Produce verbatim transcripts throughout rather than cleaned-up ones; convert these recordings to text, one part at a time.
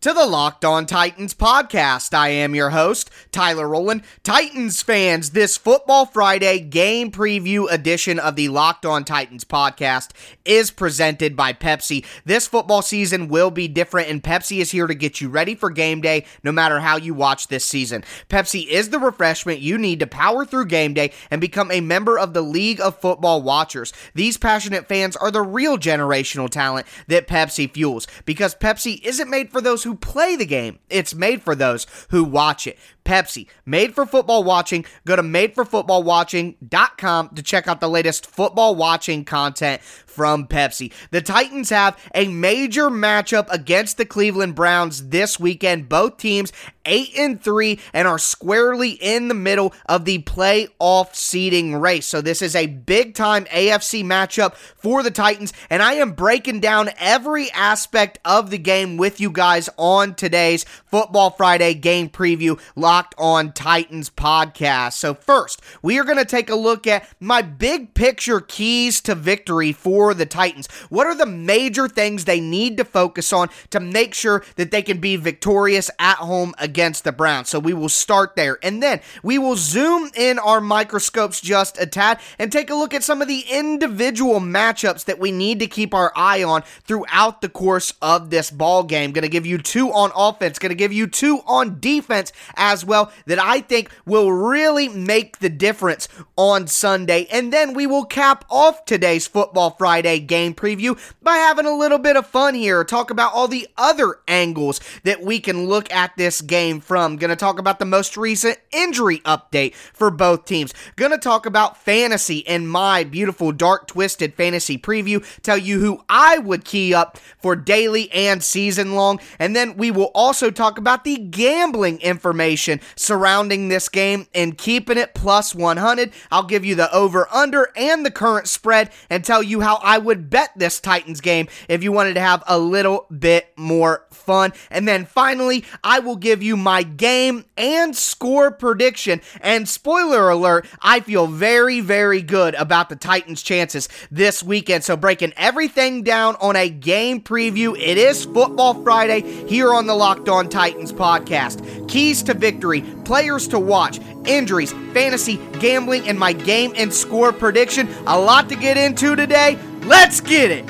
to the Locked On Titans podcast. I am your host, Tyler Rowland. Titans fans, this Football Friday game preview edition of the Locked On Titans podcast is presented by Pepsi. This football season will be different, and Pepsi is here to get you ready for game day no matter how you watch this season. Pepsi is the refreshment you need to power through game day and become a member of the League of Football Watchers. These passionate fans are the real generational talent that Pepsi fuels, because Pepsi isn't made for those who play the game. It's made for those who watch it. Pepsi, made for football watching. Go to made for football watching dot com to check out the latest football watching content from Pepsi. The Titans have a major matchup against the Cleveland Browns this weekend. Both teams eight and three and are squarely in the middle of the playoff seeding race. So this is a big time A F C matchup for the Titans, and I am breaking down every aspect of the game with you guys on today's Football Friday game preview Locked On Titans podcast. So first, we are going to take a look at my big picture keys to victory for the Titans. What are the major things they need to focus on to make sure that they can be victorious at home against the Browns? So we will start there, and then we will zoom in our microscopes just a tad and take a look at some of the individual matchups that we need to keep our eye on throughout the course of this ball game. Going to give you two on offense, going to give you two on defense as well, that I think will really make the difference on Sunday. And then we will cap off today's Football Friday game preview by having a little bit of fun here. Talk about all the other angles that we can look at this game from. Going to talk about the most recent injury update for both teams. Going to talk about fantasy in my beautiful dark twisted fantasy preview. Tell you who I would key up for daily and season long. And then we will also talk about the gambling information surrounding this game and keeping it plus one hundred. I'll give you the over-under and the current spread and tell you how I would bet this Titans game if you wanted to have a little bit more fun. And then finally, I will give you my game and score prediction. And spoiler alert, I feel very, very good about the Titans' chances this weekend. So breaking everything down on a game preview, it is Football Friday here on the Locked On Titans podcast. Keys to victory, players to watch, injuries, fantasy, gambling, and my game and score prediction. A lot to get into today. Let's get it!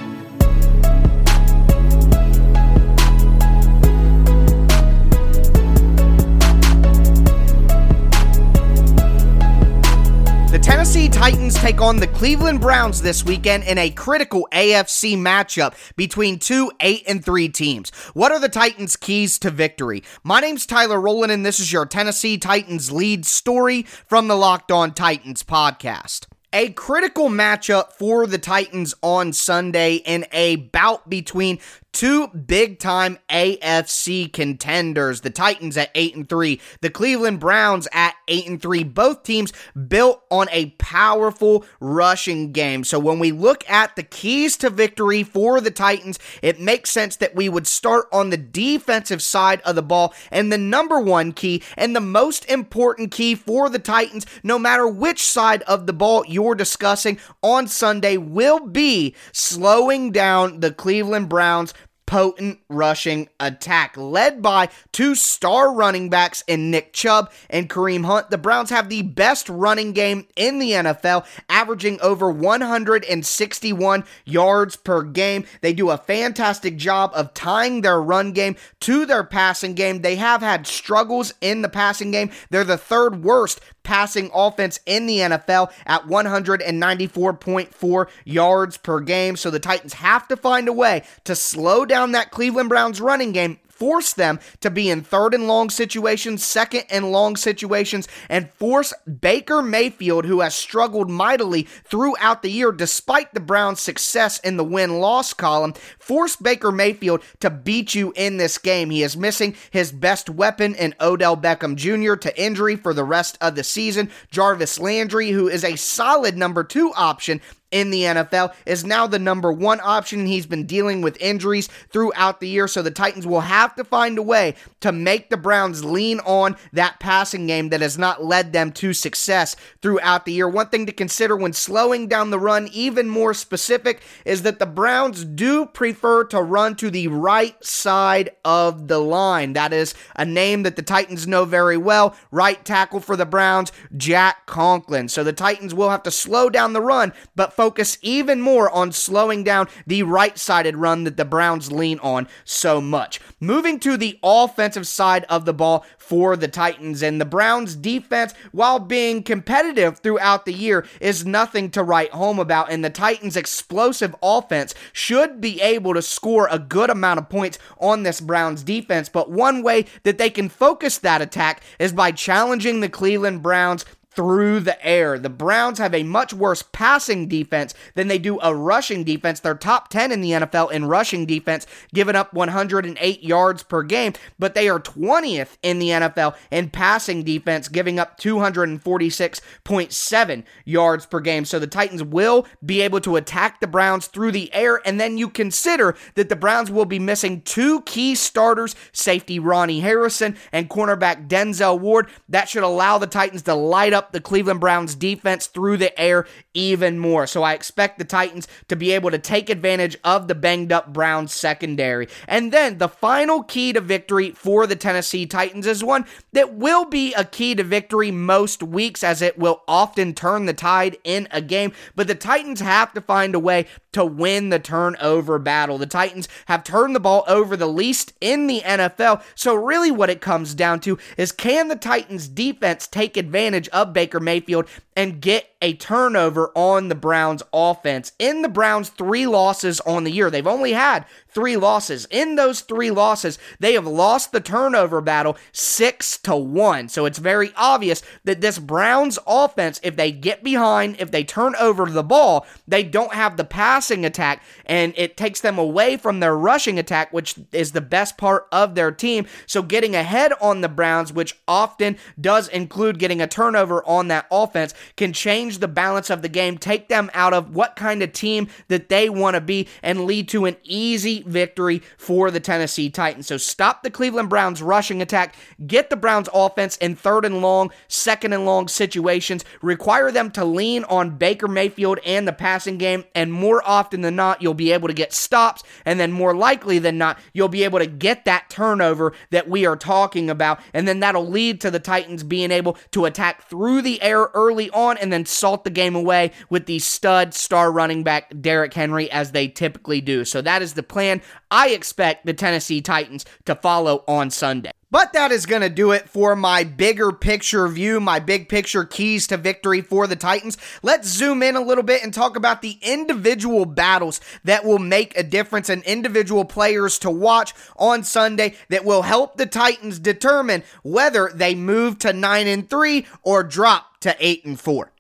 The Tennessee Titans take on the Cleveland Browns this weekend in a critical A F C matchup between two eight and three teams. What are the Titans' keys to victory? My name's Tyler Rowland, and this is your Tennessee Titans lead story from the Locked On Titans podcast. A critical matchup for the Titans on Sunday in a bout between two big-time A F C contenders. The Titans at eight and three, the Cleveland Browns at eight and three. Both teams built on a powerful rushing game. So when we look at the keys to victory for the Titans, it makes sense that we would start on the defensive side of the ball. And the number one key and the most important key for the Titans, no matter which side of the ball you're discussing on Sunday, will be slowing down the Cleveland Browns' potent rushing attack, led by two star running backs in Nick Chubb and Kareem Hunt. The Browns have the best running game in the N F L, averaging over one hundred sixty-one yards per game. They do a fantastic job of tying their run game to their passing game. They have had struggles in the passing game. They're the third worst passing offense in the N F L at one hundred ninety-four point four yards per game. So the Titans have to find a way to slow down that Cleveland Browns running game, force them to be in third and long situations, second and long situations, and force Baker Mayfield, who has struggled mightily throughout the year despite the Browns' success in the win-loss column, force Baker Mayfield to beat you in this game. He is missing his best weapon in Odell Beckham Junior to injury for the rest of the season. Jarvis Landry, who is a solid number two option in the N F L, is now the number one option. He's been dealing with injuries throughout the year, so the Titans will have to find a way to make the Browns lean on that passing game that has not led them to success throughout the year. One thing to consider when slowing down the run, even more specific, is that the Browns do prefer to run to the right side of the line. That is a name that the Titans know very well. Right tackle for the Browns, Jack Conklin. So the Titans will have to slow down the run, but focus even more on slowing down the right-sided run that the Browns lean on so much. Moving to the offensive side of the ball for the Titans, and the Browns' defense, while being competitive throughout the year, is nothing to write home about, and the Titans' explosive offense should be able to score a good amount of points on this Browns defense, but one way that they can focus that attack is by challenging the Cleveland Browns through the air. The Browns have a much worse passing defense than they do a rushing defense. They're top ten in the N F L in rushing defense, giving up one hundred eight yards per game, but they are twentieth in the N F L in passing defense, giving up two forty-six point seven yards per game. So the Titans will be able to attack the Browns through the air, and then you consider that the Browns will be missing two key starters, safety Ronnie Harrison and cornerback Denzel Ward. That should allow the Titans to light up Up the Cleveland Browns defense through the air even more. So I expect the Titans to be able to take advantage of the banged up Browns secondary. And then the final key to victory for the Tennessee Titans is one that will be a key to victory most weeks, as it will often turn the tide in a game, but the Titans have to find a way to win the turnover battle. The Titans have turned the ball over the least in the N F L, so really what it comes down to is, can the Titans defense take advantage of Baker Mayfield and get a turnover on the Browns offense? In the Browns' three losses on the year, they've only had three losses. In those three losses, they have lost the turnover battle six to one. So it's very obvious that this Browns offense, if they get behind, if they turn over the ball, they don't have the passing attack, and it takes them away from their rushing attack, which is the best part of their team. So getting ahead on the Browns, which often does include getting a turnover on that offense, can change the balance of the game, take them out of what kind of team that they want to be, and lead to an easy victory for the Tennessee Titans. So stop the Cleveland Browns rushing attack, get the Browns offense in third and long, second and long situations, require them to lean on Baker Mayfield and the passing game, and more often than not, you'll be able to get stops, and then more likely than not, you'll be able to get that turnover that we are talking about, and then that'll lead to the Titans being able to attack through the air early on, and then salt the game away with the stud star running back Derrick Henry, as they typically do. So that is the plan I expect the Tennessee Titans to follow on Sunday. But that is going to do it for my bigger picture view, my big picture keys to victory for the Titans. Let's zoom in a little bit and talk about the individual battles that will make a difference, and individual players to watch on Sunday that will help the Titans determine whether they move to nine and three or drop to eight and four.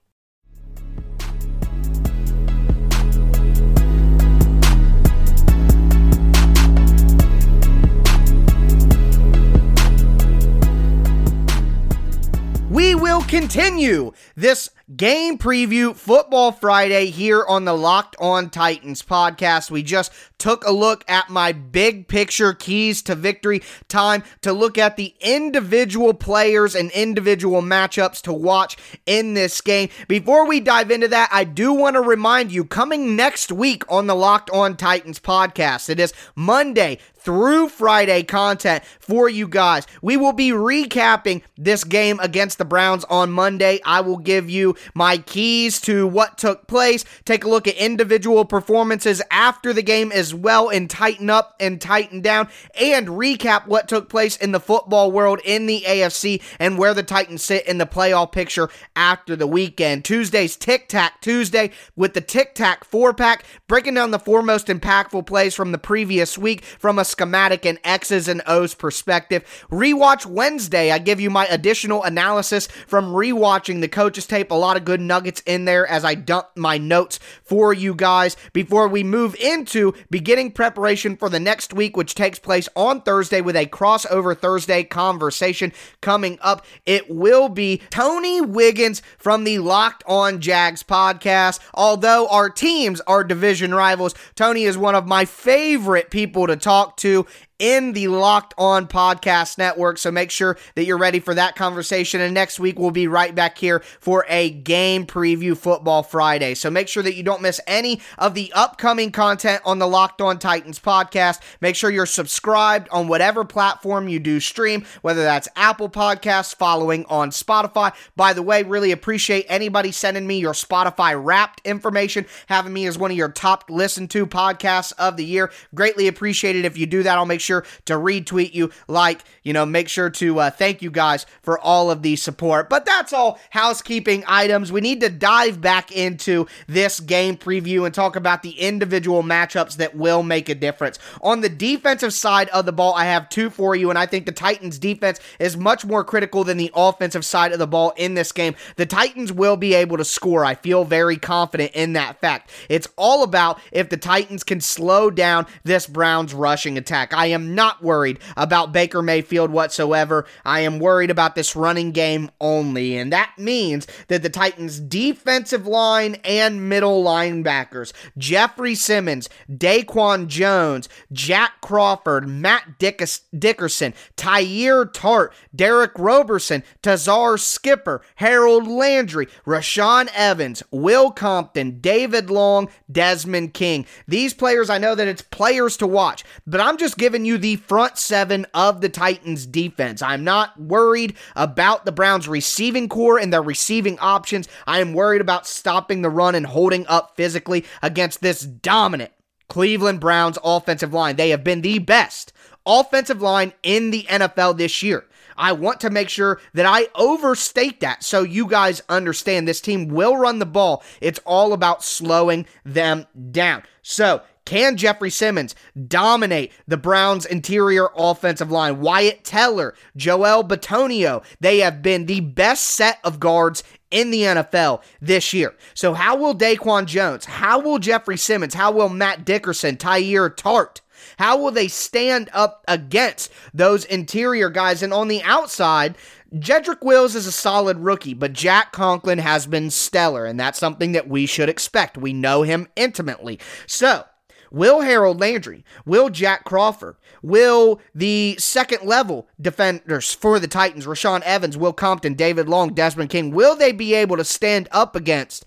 We will continue this game preview Football Friday here on the Locked On Titans podcast. We just took a look at my big picture keys to victory. Time to look at the individual players and individual matchups to watch in this game. Before we dive into that, I do want to remind you, coming next week on the Locked On Titans podcast, it is Monday through Friday content for you guys. We will be recapping this game against the Browns on Monday. I will give you my keys to what took place, take a look at individual performances after the game as well, and tighten up and tighten down, and recap what took place in the football world in the A F C and where the Titans sit in the playoff picture after the weekend. Tuesday's Tic Tac Tuesday with the Tic Tac four-pack, breaking down the four most impactful plays from the previous week from a schematic and X's and O's perspective. Rewatch Wednesday, I give you my additional analysis from rewatching the coach's tape. A lot of good nuggets in there as I dump my notes for you guys before we move into beginning preparation for the next week, which takes place on Thursday with a crossover Thursday conversation coming up. It will be Tony Wiggins from the Locked On Jags podcast. Although our teams are division rivals, Tony is one of my favorite people to talk to in the Locked On Podcast Network, so make sure that you're ready for that conversation, and next week we'll be right back here for a game preview Football Friday, so make sure that you don't miss any of the upcoming content on the Locked On Titans podcast. Make sure you're subscribed on whatever platform you do stream, whether that's Apple Podcasts, following on Spotify. By the way, really appreciate anybody sending me your Spotify Wrapped information, having me as one of your top listened to podcasts of the year. Greatly appreciated if you do that. I'll make sure to retweet you, like, you know, make sure to uh, thank you guys for all of the support. But that's all housekeeping items. We need to dive back into this game preview and talk about the individual matchups that will make a difference. On the defensive side of the ball, I have two for you, and I think the Titans defense is much more critical than the offensive side of the ball in this game. The Titans will be able to score. I feel very confident in that fact. It's all about if the Titans can slow down this Browns rushing attack. I am I'm not worried about Baker Mayfield whatsoever. I am worried about this running game only, and that means that the Titans' defensive line and middle linebackers, Jeffrey Simmons, Daquan Jones, Jack Crawford, Matt Dickerson, Tyler Tart, Derrick Roberson, Tazar Skipper, Harold Landry, Rashawn Evans, Will Compton, David Long, Desmond King. These players, I know that it's players to watch, but I'm just giving you the front seven of the Titans defense. I'm not worried about the Browns receiving core and their receiving options. I am worried about stopping the run and holding up physically against this dominant Cleveland Browns offensive line. They have been the best offensive line in the N F L this year. I want to make sure that I overstate that so you guys understand this team will run the ball. It's all about slowing them down. So, can Jeffrey Simmons dominate the Browns' interior offensive line? Wyatt Teller, Joel Bitonio, they have been the best set of guards in the N F L this year. So how will Daquan Jones, how will Jeffrey Simmons, how will Matt Dickerson, Tyler Tart, how will they stand up against those interior guys? And on the outside, Jedrick Wills is a solid rookie, but Jack Conklin has been stellar, and that's something that we should expect. We know him intimately. So, will Harold Landry, will Jack Crawford, will the second level defenders for the Titans, Rashawn Evans, Will Compton, David Long, Desmond King, will they be able to stand up against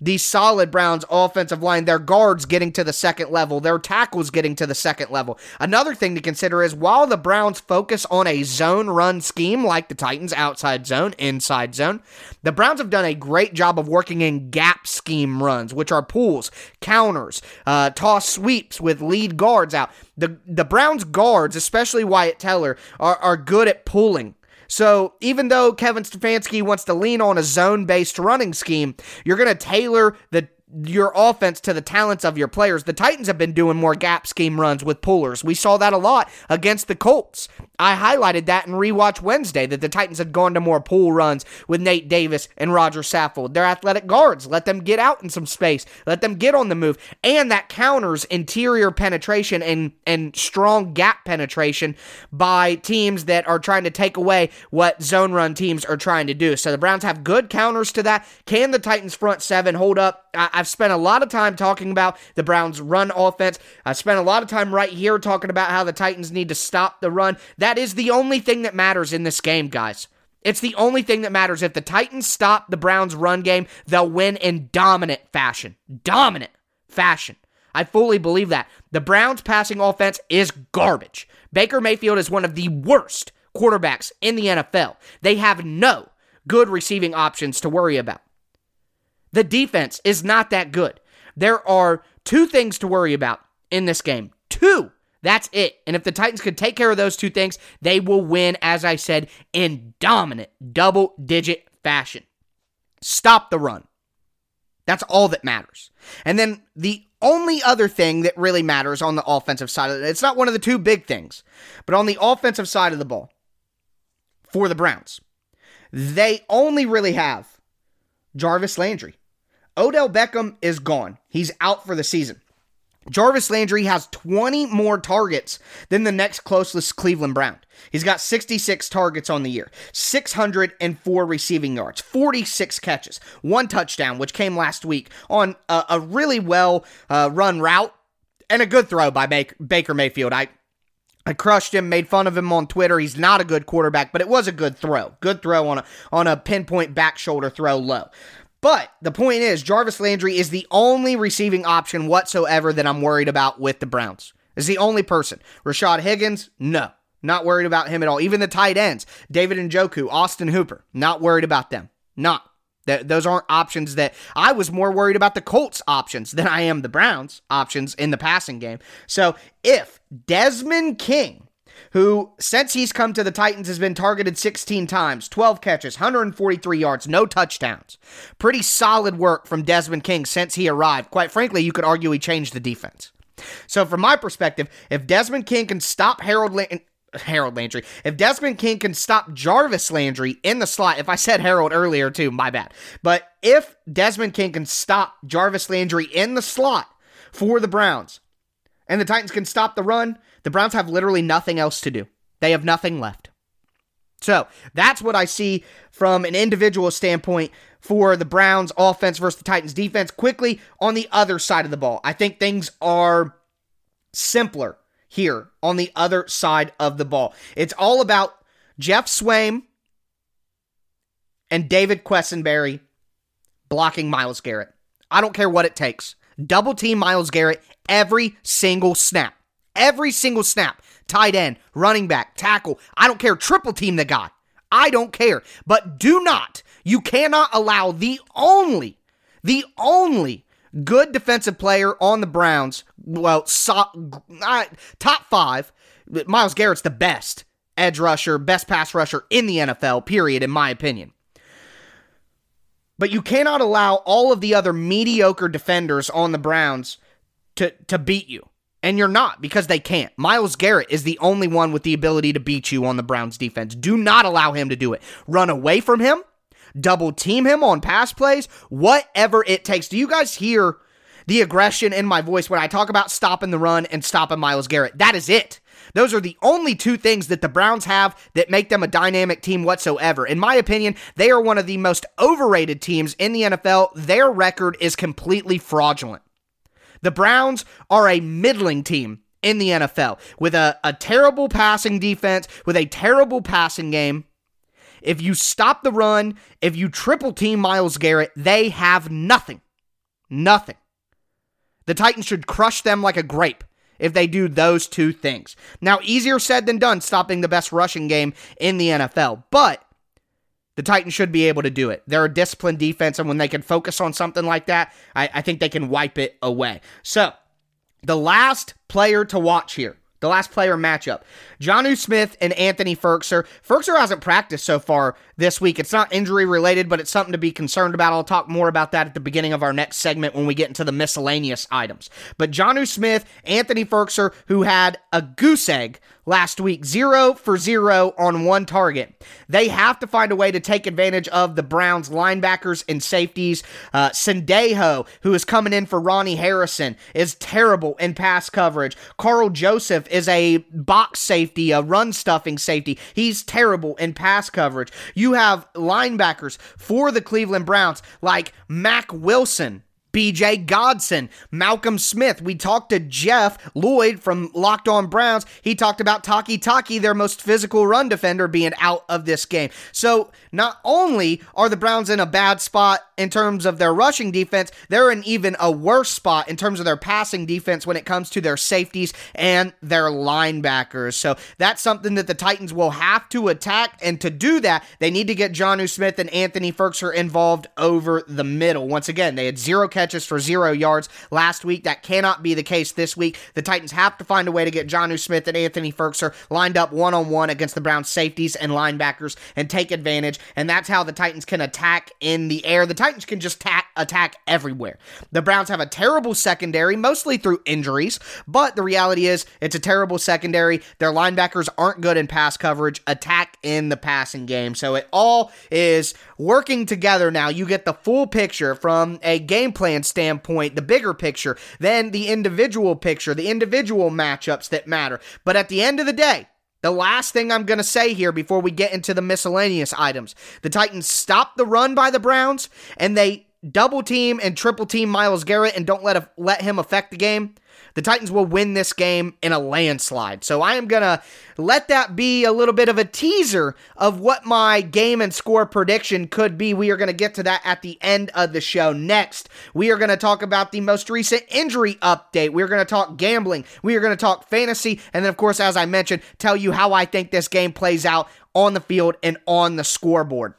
the solid Browns offensive line, their guards getting to the second level, their tackles getting to the second level? Another thing to consider is while the Browns focus on a zone run scheme like the Titans, outside zone, inside zone, the Browns have done a great job of working in gap scheme runs, which are pulls, counters, uh, toss sweeps with lead guards out. The the Browns guards, especially Wyatt Teller, are, are good at pulling. So even though Kevin Stefanski wants to lean on a zone-based running scheme, you're going to tailor the your offense to the talents of your players. The Titans have been doing more gap scheme runs with pullers. We saw that a lot against the Colts. I highlighted that in Rewatch Wednesday, that the Titans had gone to more pull runs with Nate Davis and Roger Saffold. They're athletic guards. Let them get out in some space. Let them get on the move. And that counters interior penetration and, and strong gap penetration by teams that are trying to take away what zone run teams are trying to do. So the Browns have good counters to that. Can the Titans front seven hold up? I, I've spent a lot of time talking about the Browns' run offense. I spent a lot of time right here talking about how the Titans need to stop the run. That is the only thing that matters in this game, guys. It's the only thing that matters. If the Titans stop the Browns' run game, they'll win in dominant fashion. Dominant fashion. I fully believe that. The Browns' passing offense is garbage. Baker Mayfield is one of the worst quarterbacks in the N F L. They have no good receiving options to worry about. The defense is not that good. There are two things to worry about in this game. Two. That's it. And if the Titans could take care of those two things, they will win, as I said, in dominant, double-digit fashion. Stop the run. That's all that matters. And then the only other thing that really matters on the offensive side of it, it's not one of the two big things, but on the offensive side of the ball for the Browns, They only really have Jarvis Landry. Odell Beckham is gone. He's out for the season. Jarvis Landry has twenty more targets than the next closest Cleveland Brown. He's got sixty-six targets on the year, six hundred four receiving yards, forty-six catches, one touchdown, which came last week on a, a really well uh, run route and a good throw by Baker, Baker Mayfield. I I crushed him, made fun of him on Twitter. He's not a good quarterback, but it was a good throw. Good throw on a on a pinpoint back shoulder throw low. But the point is, Jarvis Landry is the only receiving option whatsoever that I'm worried about with the Browns. Is the only person. Rashad Higgins, no. Not worried about him at all. Even the tight ends, David Njoku, Austin Hooper, not worried about them. Not. That those aren't options that I was more worried about the Colts options than I am the Browns options in the passing game. So if Desmond King, who since he's come to the Titans has been targeted sixteen times, twelve catches, one hundred forty-three yards, no touchdowns. Pretty solid work from Desmond King since he arrived. Quite frankly, you could argue he changed the defense. So from my perspective, if Desmond King can stop Harold Landry, Harold Landry, if Desmond King can stop Jarvis Landry in the slot, if I said Harold earlier too, my bad. But if Desmond King can stop Jarvis Landry in the slot for the Browns, and the Titans can stop the run, the Browns have literally nothing else to do. They have nothing left. So that's what I see from an individual standpoint for the Browns offense versus the Titans defense. Quickly, on the other side of the ball, I think things are simpler here on the other side of the ball. It's all about Jeff Swaim and David Quessenberry blocking Myles Garrett. I don't care what it takes. Double team Myles Garrett every single snap. Every single snap. Tight end, running back, tackle. I don't care. Triple team the guy. I don't care. But do not, you cannot allow the only, the only good defensive player on the Browns, well, so, uh, top five, Myles Garrett's the best edge rusher, best pass rusher in the N F L, period, in my opinion. But you cannot allow all of the other mediocre defenders on the Browns to, to beat you. And you're not, because they can't. Myles Garrett is the only one with the ability to beat you on the Browns defense. Do not allow him to do it. Run away from him. Double team him on pass plays. Whatever it takes. Do you guys hear the aggression in my voice when I talk about stopping the run and stopping Myles Garrett? That is it. Those are the only two things that the Browns have that make them a dynamic team whatsoever. In my opinion, they are one of the most overrated teams in the N F L. Their record is completely fraudulent. The Browns are a middling team in the N F L with a, a terrible passing defense, with a terrible passing game. If you stop the run, if you triple team Myles Garrett, they have nothing. Nothing. The Titans should crush them like a grape if they do those two things. Now, easier said than done, stopping the best rushing game in the N F L, but the Titans should be able to do it. They're a disciplined defense, and when they can focus on something like that, I, I think they can wipe it away. So, the last player to watch here, the last player matchup, Jonnu Smith and Anthony Firkser. Firkser hasn't practiced so far this week. It's not injury-related, but it's something to be concerned about. I'll talk more about that at the beginning of our next segment when we get into the miscellaneous items. But Jonnu Smith, Anthony Firkser, who had a goose egg last week, zero for zero on one target. They have to find a way to take advantage of the Browns linebackers and safeties. Uh, Sendejo, who is coming in for Ronnie Harrison, is terrible in pass coverage. Carl Joseph is a box safety, a run-stuffing safety. He's terrible in pass coverage. You have linebackers for the Cleveland Browns like Mack Wilson, B J. Godson, Malcolm Smith. We talked to Jeff Lloyd from Locked On Browns. He talked about Taki Taki, their most physical run defender, being out of this game. So not only are the Browns in a bad spot in terms of their rushing defense, they're in even a worse spot in terms of their passing defense when it comes to their safeties and their linebackers. So that's something that the Titans will have to attack, and to do that, they need to get Jonnu Smith and Anthony Firkser involved over the middle. Once again, they had zero catches catches for zero yards last week. That cannot be the case this week. The Titans have to find a way to get Jonnu Smith and Anthony Firkser lined up one-on-one against the Browns' safeties and linebackers and take advantage, and that's how the Titans can attack in the air. The Titans can just ta- attack everywhere. The Browns have a terrible secondary, mostly through injuries, but the reality is it's a terrible secondary. Their linebackers aren't good in pass coverage, attack in the passing game, so it all is working together now. You get the full picture from a game plan standpoint, the bigger picture, then the individual picture, the individual matchups that matter. But at the end of the day, the last thing I'm going to say here before we get into the miscellaneous items, the Titans stopped the run by the Browns, and they double team and triple team Myles Garrett and don't let a, let him affect the game. The Titans will win this game in a landslide. So I am going to let that be a little bit of a teaser of what my game and score prediction could be. We are going to get to that at the end of the show. Next, we are going to talk about the most recent injury update. We're going to talk gambling. We are going to talk fantasy. And then, of course, as I mentioned, tell you how I think this game plays out on the field and on the scoreboard.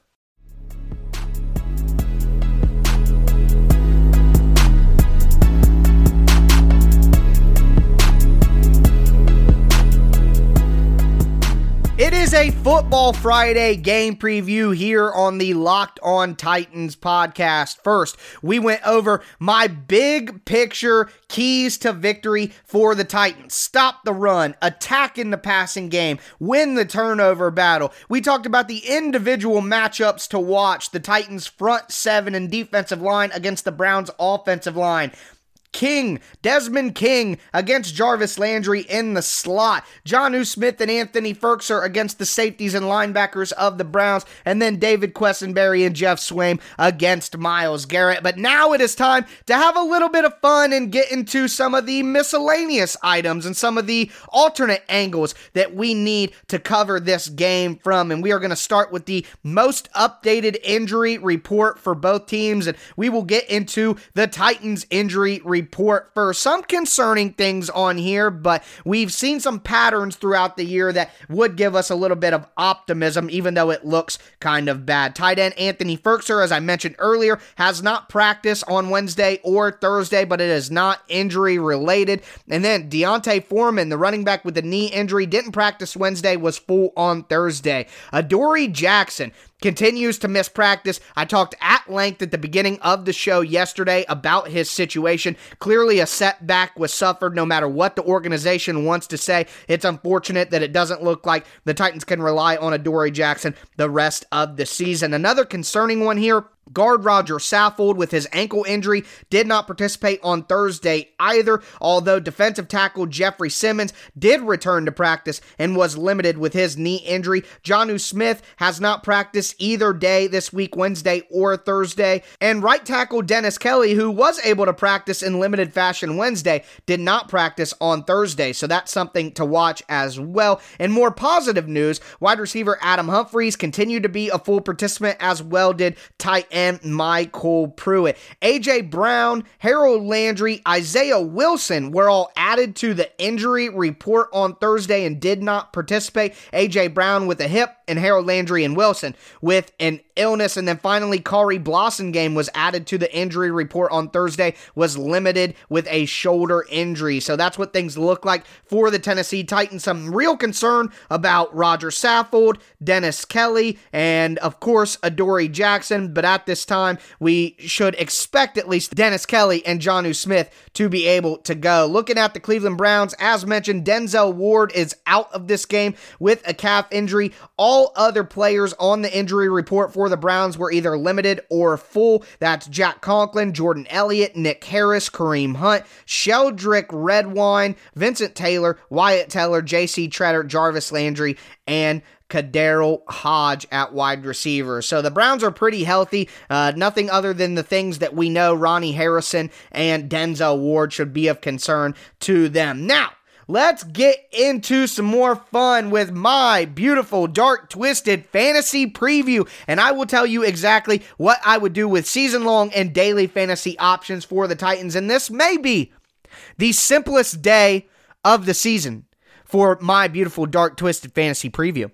It is a Football Friday game preview here on the Locked On Titans podcast. First, we went over my big picture keys to victory for the Titans. Stop the run, attack in the passing game, win the turnover battle. We talked about the individual matchups to watch, the Titans front seven and defensive line against the Browns offensive line. King, Desmond King against Jarvis Landry in the slot. Jonnu Smith and Anthony Firkser against the safeties and linebackers of the Browns. And then David Quessenberry and Jeff Swaim against Myles Garrett. But now it is time to have a little bit of fun and get into some of the miscellaneous items and some of the alternate angles that we need to cover this game from. And we are going to start with the most updated injury report for both teams. And we will get into the Titans injury report. report for some concerning things on here, but we've seen some patterns throughout the year that would give us a little bit of optimism, even though it looks kind of bad. Tight end Anthony Firkser, as I mentioned earlier, has not practiced on Wednesday or Thursday, but it is not injury related. And then Deontay Foreman, the running back with the knee injury, didn't practice Wednesday, was full on Thursday. Adoree Jackson continues to miss practice. I talked at length at the beginning of the show yesterday about his situation. Clearly a setback was suffered no matter what the organization wants to say. It's unfortunate that it doesn't look like the Titans can rely on Adoree Jackson the rest of the season. Another concerning one here, guard Roger Saffold with his ankle injury did not participate on Thursday either, although defensive tackle Jeffrey Simmons did return to practice and was limited with his knee injury. Jonnu Smith has not practiced either day this week, Wednesday or Thursday, and right tackle Dennis Kelly, who was able to practice in limited fashion Wednesday, did not practice on Thursday, so that's something to watch as well. And more positive news, wide receiver Adam Humphries continued to be a full participant, as well did tight end and Michael Pruitt. A J. Brown, Harold Landry, Isaiah Wilson were all added to the injury report on Thursday and did not participate. A J. Brown with a hip, and Harold Landry and Wilson with an illness. And then finally, Kari Blossengame was added to the injury report on Thursday, was limited with a shoulder injury. So that's what things look like for the Tennessee Titans. Some real concern about Roger Saffold, Dennis Kelly, and of course, Adoree Jackson, but at this time, we should expect at least Dennis Kelly and Jonnu Smith to be able to go. Looking at the Cleveland Browns, as mentioned, Denzel Ward is out of this game with a calf injury. All other players on the injury report for the Browns were either limited or full. That's Jack Conklin, Jordan Elliott, Nick Harris, Kareem Hunt, Sheldrick Redwine, Vincent Taylor, Wyatt Teller, J C Tretter, Jarvis Landry, and Kadarrell Hodge at wide receiver. So the Browns are pretty healthy. Uh, nothing other than the things that we know Ronnie Harrison and Denzel Ward should be of concern to them. Now, let's get into some more fun with my beautiful, dark, twisted fantasy preview, and I will tell you exactly what I would do with season-long and daily fantasy options for the Titans, and this may be the simplest day of the season for my beautiful, dark, twisted fantasy preview.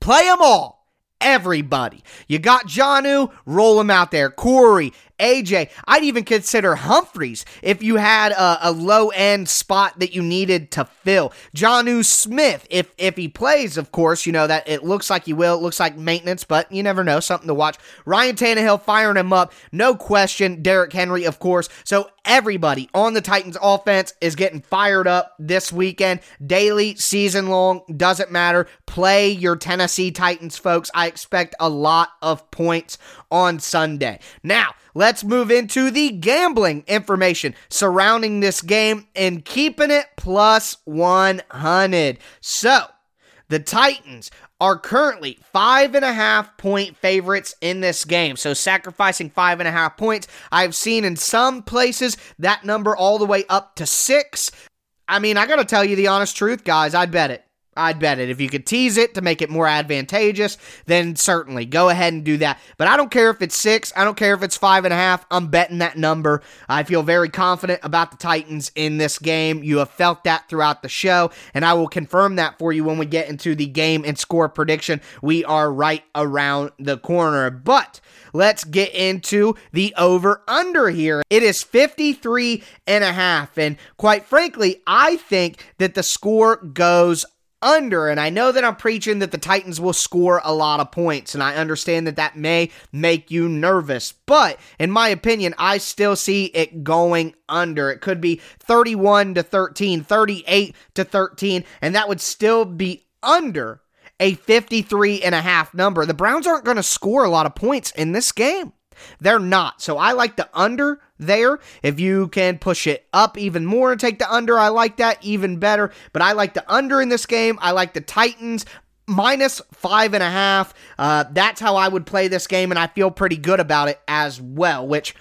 Play them all, everybody. You got Jonnu, roll him out there. Corey, A J. I'd even consider Humphreys if you had a, a low-end spot that you needed to fill. Jonnu Smith, if if he plays, of course, you know that it looks like he will. It looks like maintenance, but you never know. Something to watch. Ryan Tannehill firing him up, no question. Derrick Henry, of course. So everybody on the Titans offense is getting fired up this weekend. Daily, season long, doesn't matter. Play your Tennessee Titans, folks. I expect a lot of points on Sunday. Now, let's move into the gambling information surrounding this game and keeping it plus one hundred. So, the Titans are currently five and a half point favorites in this game. So sacrificing five and a half points. I've seen in some places that number all the way up to six. I mean, I got to tell you the honest truth, guys. I'd bet it. I'd bet it. If you could tease it to make it more advantageous, then certainly go ahead and do that. But I don't care if it's six. I don't care if it's five and a half. I'm betting that number. I feel very confident about the Titans in this game. You have felt that throughout the show, and I will confirm that for you when we get into the game and score prediction. We are right around the corner. But let's get into the over-under here. It is fifty-three and a half, and quite frankly, I think that the score goes under, and I know that I'm preaching that the Titans will score a lot of points, and I understand that that may make you nervous, but in my opinion, I still see it going under. It could be thirty-one to thirteen, thirty-eight to thirteen, and that would still be under a fifty-three and a half number. The Browns aren't going to score a lot of points in this game. They're not. So I like the under there. If you can push it up even more and take the under, I like that even better. But I like the under in this game. I like the Titans minus five and a half. Uh, that's how I would play this game, and I feel pretty good about it as well, which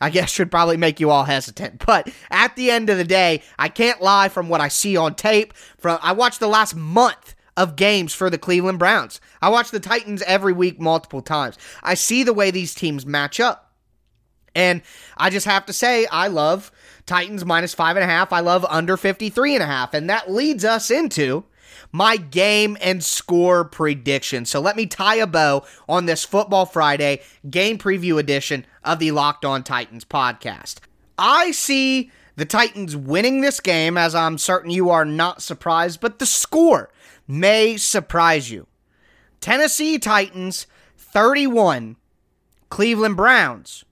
I guess should probably make you all hesitant. But at the end of the day, I can't lie from what I see on tape. From I watched the last month of games for the Cleveland Browns. I watch the Titans every week multiple times. I see the way these teams match up. And I just have to say, I love Titans minus five and a half. I love under fifty-three and a half. And that leads us into my game and score prediction. So let me tie a bow on this Football Friday game preview edition of the Locked On Titans podcast. I see the Titans winning this game, as I'm certain you are not surprised, but the score may surprise you. Tennessee Titans thirty-one, Cleveland Browns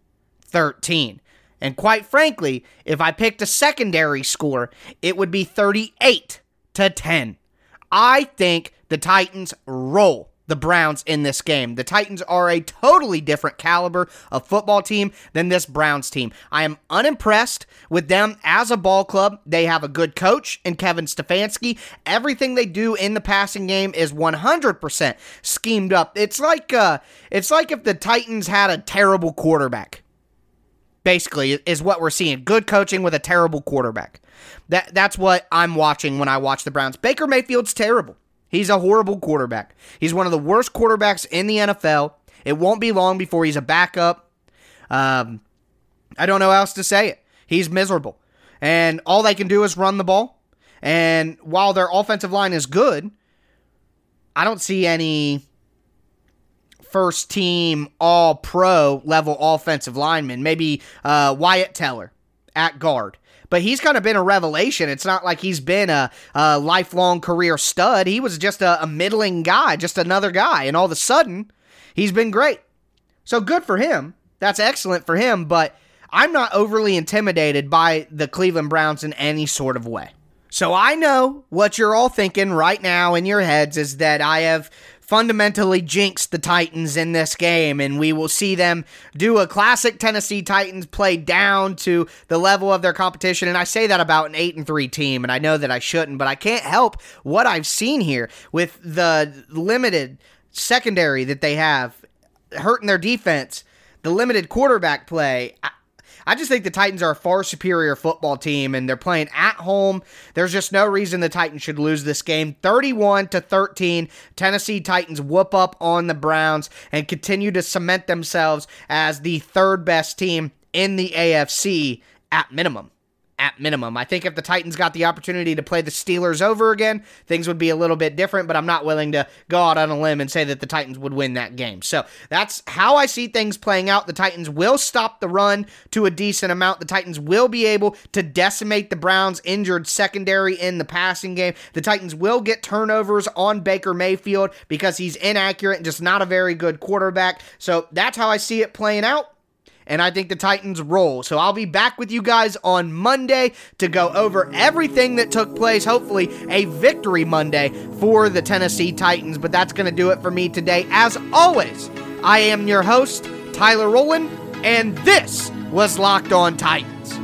thirteen. And quite frankly, if I picked a secondary score, it would be thirty-eight to ten. I think the Titans roll the Browns in this game. The Titans are a totally different caliber of football team than this Browns team. I am unimpressed with them as a ball club. They have a good coach in Kevin Stefanski. Everything they do in the passing game is one hundred percent schemed up. It's like uh, it's like if the Titans had a terrible quarterback. Basically, is what we're seeing. Good coaching with a terrible quarterback. That that's what I'm watching when I watch the Browns. Baker Mayfield's terrible. He's a horrible quarterback. He's one of the worst quarterbacks in the N F L. It won't be long before he's a backup. Um, I don't know how else to say it. He's miserable. And all they can do is run the ball. And while their offensive line is good, I don't see any first-team all-pro level offensive linemen. Maybe uh, Wyatt Teller at guard. But he's kind of been a revelation. It's not like he's been a, a lifelong career stud. He was just a, a middling guy, just another guy. And all of a sudden, he's been great. So good for him. That's excellent for him. But I'm not overly intimidated by the Cleveland Browns in any sort of way. So I know what you're all thinking right now in your heads is that I have fundamentally jinxed the Titans in this game, and we will see them do a classic Tennessee Titans play down to the level of their competition. And I say that about an eight and three team, and I know that I shouldn't, but I can't help what I've seen here with the limited secondary that they have, hurting their defense, the limited quarterback play. I- I just think the Titans are a far superior football team, and they're playing at home. There's just no reason the Titans should lose this game. thirty-one to thirteen, Tennessee Titans whoop up on the Browns and continue to cement themselves as the third best team in the A F C at minimum. at minimum. I think if the Titans got the opportunity to play the Steelers over again, things would be a little bit different, but I'm not willing to go out on a limb and say that the Titans would win that game. So that's how I see things playing out. The Titans will stop the run to a decent amount. The Titans will be able to decimate the Browns' injured secondary in the passing game. The Titans will get turnovers on Baker Mayfield because he's inaccurate and just not a very good quarterback. So that's how I see it playing out. And I think the Titans roll. So I'll be back with you guys on Monday to go over everything that took place. Hopefully a victory Monday for the Tennessee Titans. But that's going to do it for me today. As always, I am your host, Tyler Rowland. And this was Locked On Titans.